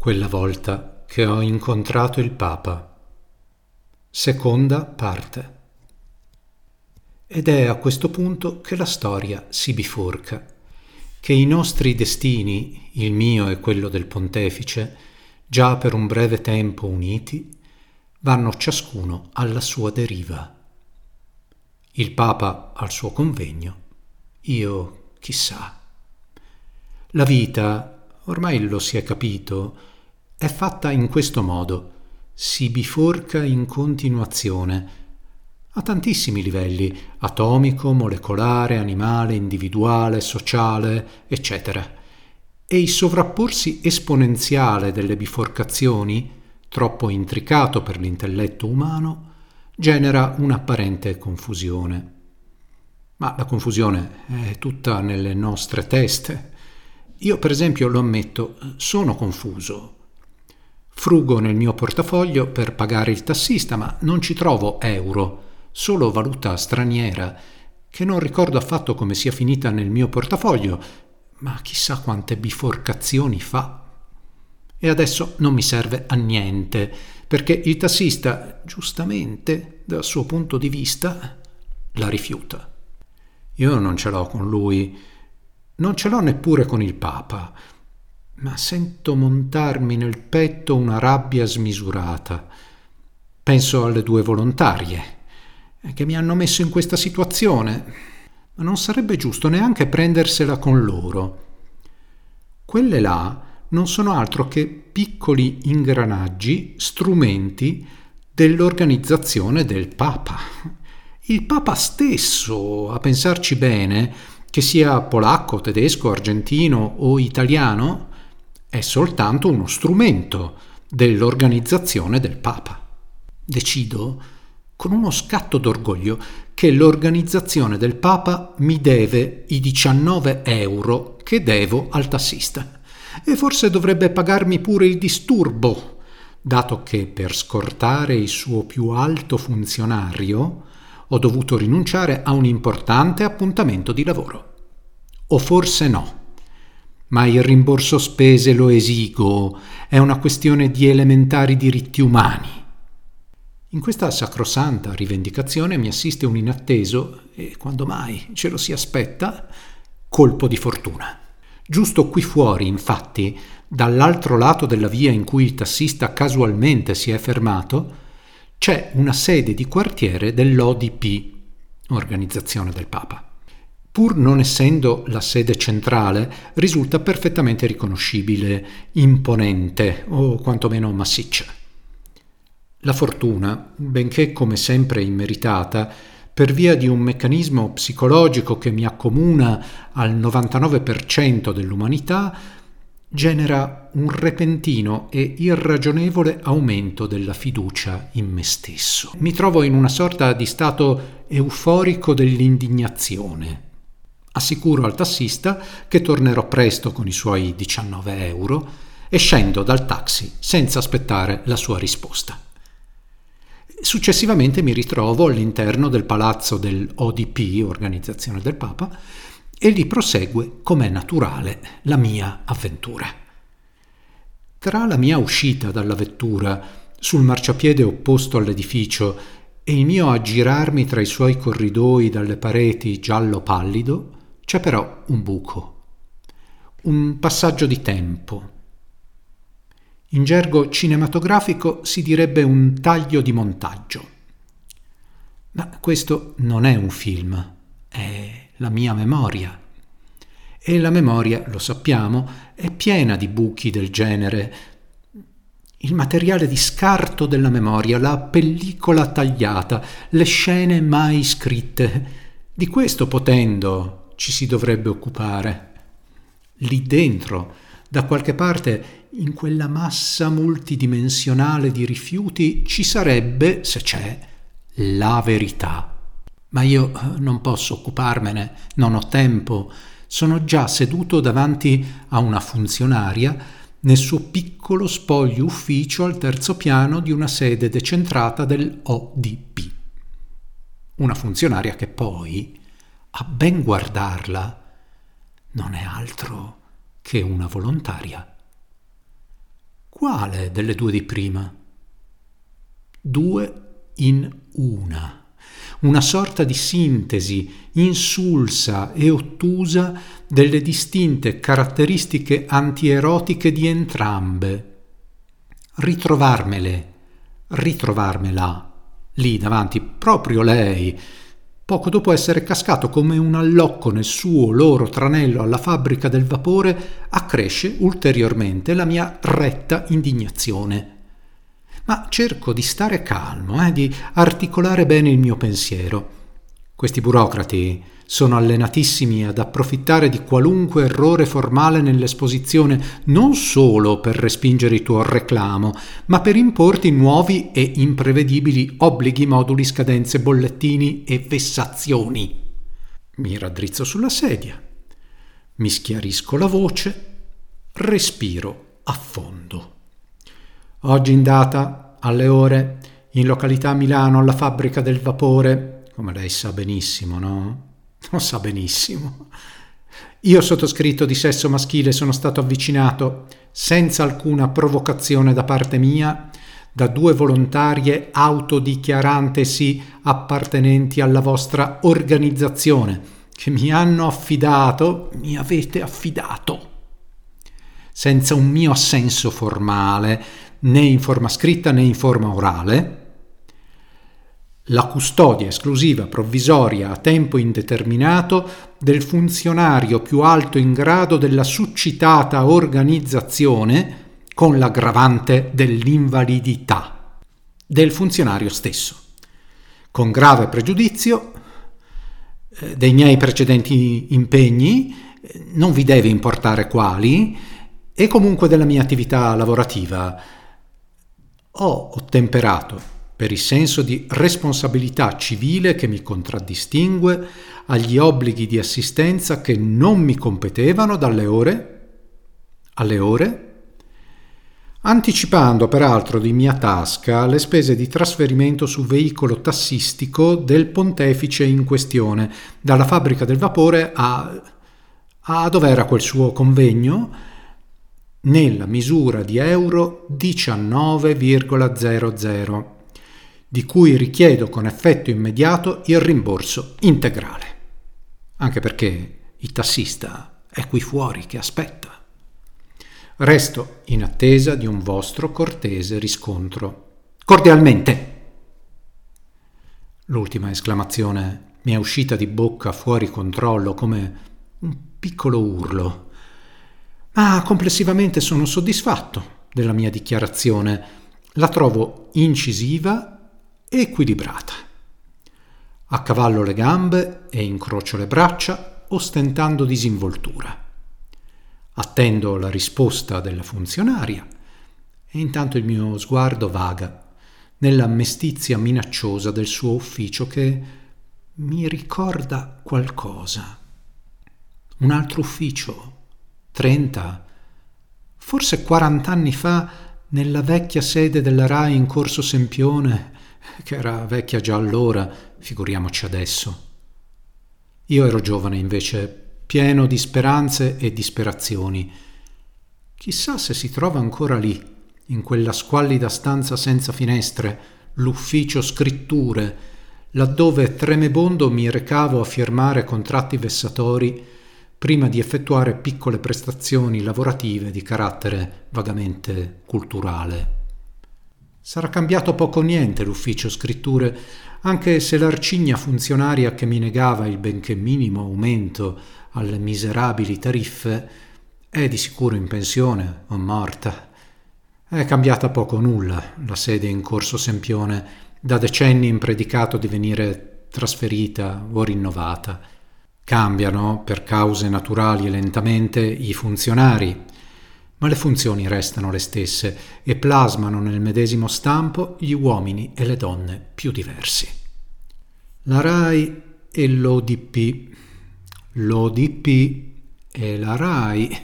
Quella volta che ho incontrato il Papa. Seconda parte. Ed è a questo punto che la storia si biforca, che i nostri destini, il mio e quello del Pontefice, già per un breve tempo uniti, vanno ciascuno alla sua deriva. Il Papa al suo convegno, io chissà. La vita, ormai lo si è capito, è fatta in questo modo, si biforca in continuazione, a tantissimi livelli, atomico, molecolare, animale, individuale, sociale, eccetera. E il sovrapporsi esponenziale delle biforcazioni, troppo intricato per l'intelletto umano, genera un'apparente confusione. Ma la confusione è tutta nelle nostre teste. Io, per esempio, lo ammetto, sono confuso. Frugo nel mio portafoglio per pagare il tassista, ma non ci trovo euro, solo valuta straniera, che non ricordo affatto come sia finita nel mio portafoglio, ma chissà quante biforcazioni fa. E adesso non mi serve a niente, perché il tassista, giustamente, dal suo punto di vista, la rifiuta. Io non ce l'ho con lui, non ce l'ho neppure con il Papa, ma sento montarmi nel petto una rabbia smisurata. Penso alle due volontarie che mi hanno messo in questa situazione, ma non sarebbe giusto neanche prendersela con loro. Quelle là non sono altro che piccoli ingranaggi, strumenti dell'organizzazione del Papa. Il Papa stesso, a pensarci bene, che sia polacco, tedesco, argentino o italiano, è soltanto uno strumento dell'organizzazione del Papa. Decido, con uno scatto d'orgoglio, che l'organizzazione del Papa mi deve i 19 euro che devo al tassista. E forse dovrebbe pagarmi pure il disturbo, dato che per scortare il suo più alto funzionario ho dovuto rinunciare a un importante appuntamento di lavoro. O forse no. Ma il rimborso spese lo esigo, è una questione di elementari diritti umani. In questa sacrosanta rivendicazione mi assiste un inatteso, e quando mai ce lo si aspetta, colpo di fortuna. Giusto qui fuori, infatti, dall'altro lato della via in cui il tassista casualmente si è fermato, c'è una sede di quartiere dell'ODP, Organizzazione del Papa. Pur non essendo la sede centrale, risulta perfettamente riconoscibile, imponente o quantomeno massiccia. La fortuna, benché come sempre immeritata, per via di un meccanismo psicologico che mi accomuna al 99% dell'umanità, genera un repentino e irragionevole aumento della fiducia in me stesso. Mi trovo in una sorta di stato euforico dell'indignazione. Assicuro al tassista che tornerò presto con i suoi 19 euro e scendo dal taxi senza aspettare la sua risposta. Successivamente mi ritrovo all'interno del palazzo dell'ODP, Organizzazione del Papa, e lì prosegue, com'è naturale, la mia avventura. Tra la mia uscita dalla vettura, sul marciapiede opposto all'edificio, e il mio aggirarmi tra i suoi corridoi dalle pareti giallo pallido, c'è però un buco, un passaggio di tempo. In gergo cinematografico si direbbe un taglio di montaggio. Ma questo non è un film, è la mia memoria. E la memoria, lo sappiamo, è piena di buchi del genere. Il materiale di scarto della memoria, la pellicola tagliata, le scene mai scritte. Di questo, potendo, ci si dovrebbe occupare. Lì dentro, da qualche parte, in quella massa multidimensionale di rifiuti, ci sarebbe, se c'è, la verità. Ma io non posso occuparmene, non ho tempo. Sono già seduto davanti a una funzionaria nel suo piccolo spoglio ufficio al terzo piano di una sede decentrata dell'ODP. Una funzionaria che poi, a ben guardarla, non è altro che una volontaria. Quale delle due di prima? Due in una sorta di sintesi insulsa e ottusa delle distinte caratteristiche antierotiche di entrambe. Ritrovarmela, lì davanti, proprio lei, poco dopo essere cascato come un allocco nel suo loro tranello alla fabbrica del vapore, accresce ulteriormente la mia retta indignazione. Ma cerco di stare calmo, di articolare bene il mio pensiero. Questi burocrati sono allenatissimi ad approfittare di qualunque errore formale nell'esposizione, non solo per respingere il tuo reclamo, ma per importi nuovi e imprevedibili obblighi, moduli, scadenze, bollettini e vessazioni. Mi raddrizzo sulla sedia, mi schiarisco la voce, respiro a fondo. Oggi in data, alle ore, in località Milano, alla fabbrica del vapore, come lei sa benissimo, no? Lo sa benissimo. Io, sottoscritto, di sesso maschile, sono stato avvicinato, senza alcuna provocazione da parte mia, da due volontarie autodichiarantesi appartenenti alla vostra organizzazione, che mi avete affidato, senza un mio assenso formale, né in forma scritta né in forma orale, la custodia esclusiva provvisoria a tempo indeterminato del funzionario più alto in grado della succitata organizzazione, con l'aggravante dell'invalidità del funzionario stesso, con grave pregiudizio dei miei precedenti impegni, non vi deve importare quali, e comunque della mia attività lavorativa. Ho ottemperato, per il senso di responsabilità civile che mi contraddistingue, agli obblighi di assistenza che non mi competevano dalle ore alle ore, anticipando peraltro di mia tasca le spese di trasferimento su veicolo tassistico del pontefice in questione, dalla fabbrica del vapore a dov'era quel suo convegno, nella misura di euro 19,00, di cui richiedo con effetto immediato il rimborso integrale, anche perché il tassista è qui fuori che aspetta. Resto in attesa di un vostro cortese riscontro. Cordialmente. L'ultima esclamazione mi è uscita di bocca fuori controllo, come un piccolo urlo. Ma complessivamente sono soddisfatto della mia dichiarazione, la trovo incisiva e equilibrata. Accavallo le gambe e incrocio le braccia, ostentando disinvoltura. Attendo la risposta della funzionaria e intanto il mio sguardo vaga nella mestizia minacciosa del suo ufficio, che mi ricorda qualcosa. Un altro ufficio, 30, forse 40 anni fa, nella vecchia sede della RAI in Corso Sempione, che era vecchia già allora, figuriamoci adesso. Io ero giovane invece, pieno di speranze e disperazioni. Chissà se si trova ancora lì, in quella squallida stanza senza finestre, l'ufficio scritture, laddove tremebondo mi recavo a firmare contratti vessatori prima di effettuare piccole prestazioni lavorative di carattere vagamente culturale. Sarà cambiato poco o niente l'ufficio scritture, anche se l'arcigna funzionaria che mi negava il benché minimo aumento alle miserabili tariffe è di sicuro in pensione o morta. È cambiata poco o nulla la sede in Corso Sempione, da decenni impredicato di venire trasferita o rinnovata. Cambiano, per cause naturali e lentamente, i funzionari, ma le funzioni restano le stesse e plasmano nel medesimo stampo gli uomini e le donne più diversi. La RAI e l'ODP, l'ODP e la RAI,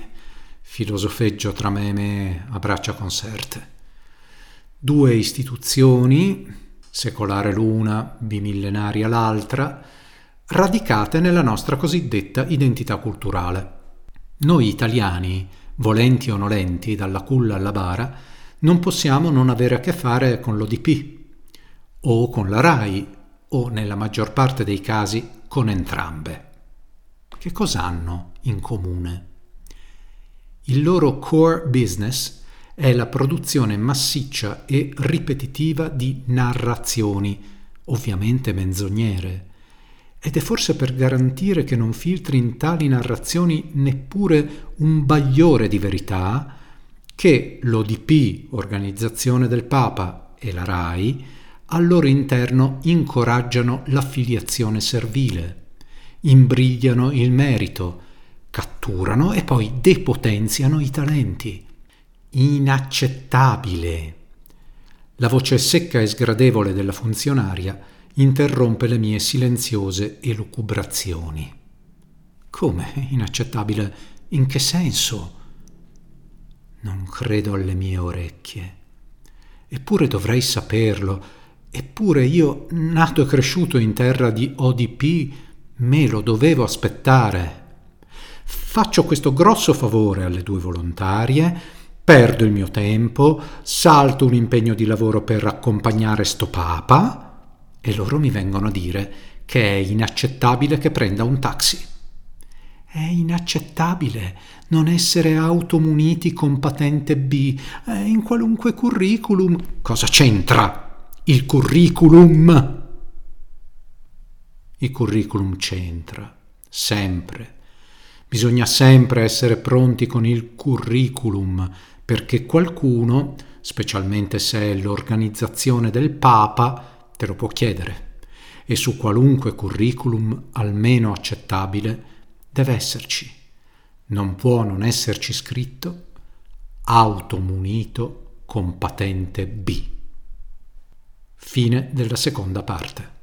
filosofeggio tra me e me a braccia conserte. Due istituzioni, secolare l'una, bimillenaria l'altra, radicate nella nostra cosiddetta identità culturale. Noi italiani, volenti o nolenti, dalla culla alla bara, non possiamo non avere a che fare con l'ODP o con la RAI o, nella maggior parte dei casi, con entrambe. Che cosa hanno in comune? Il loro core business è la produzione massiccia e ripetitiva di narrazioni, ovviamente menzognere, ed è forse per garantire che non filtri in tali narrazioni neppure un bagliore di verità che l'ODP, Organizzazione del Papa, e la RAI al loro interno incoraggiano l'affiliazione servile, imbrigliano il merito, catturano e poi depotenziano i talenti. Inaccettabile. La voce secca e sgradevole della funzionaria interrompe le mie silenziose elucubrazioni. Come inaccettabile? In che senso? Non credo alle mie orecchie. Eppure dovrei saperlo. Eppure io, nato e cresciuto in terra di ODP, me lo dovevo aspettare. Faccio questo grosso favore alle due volontarie, perdo il mio tempo, salto un impegno di lavoro per accompagnare sto papa e loro mi vengono a dire che è inaccettabile che prenda un taxi. È inaccettabile non essere automuniti con patente B in qualunque curriculum. Cosa c'entra il curriculum? Il curriculum c'entra, sempre. Bisogna sempre essere pronti con il curriculum, perché qualcuno, specialmente se è l'organizzazione del Papa, te lo può chiedere. E su qualunque curriculum, almeno accettabile, deve esserci. Non può non esserci scritto automunito con patente B. Fine della seconda parte.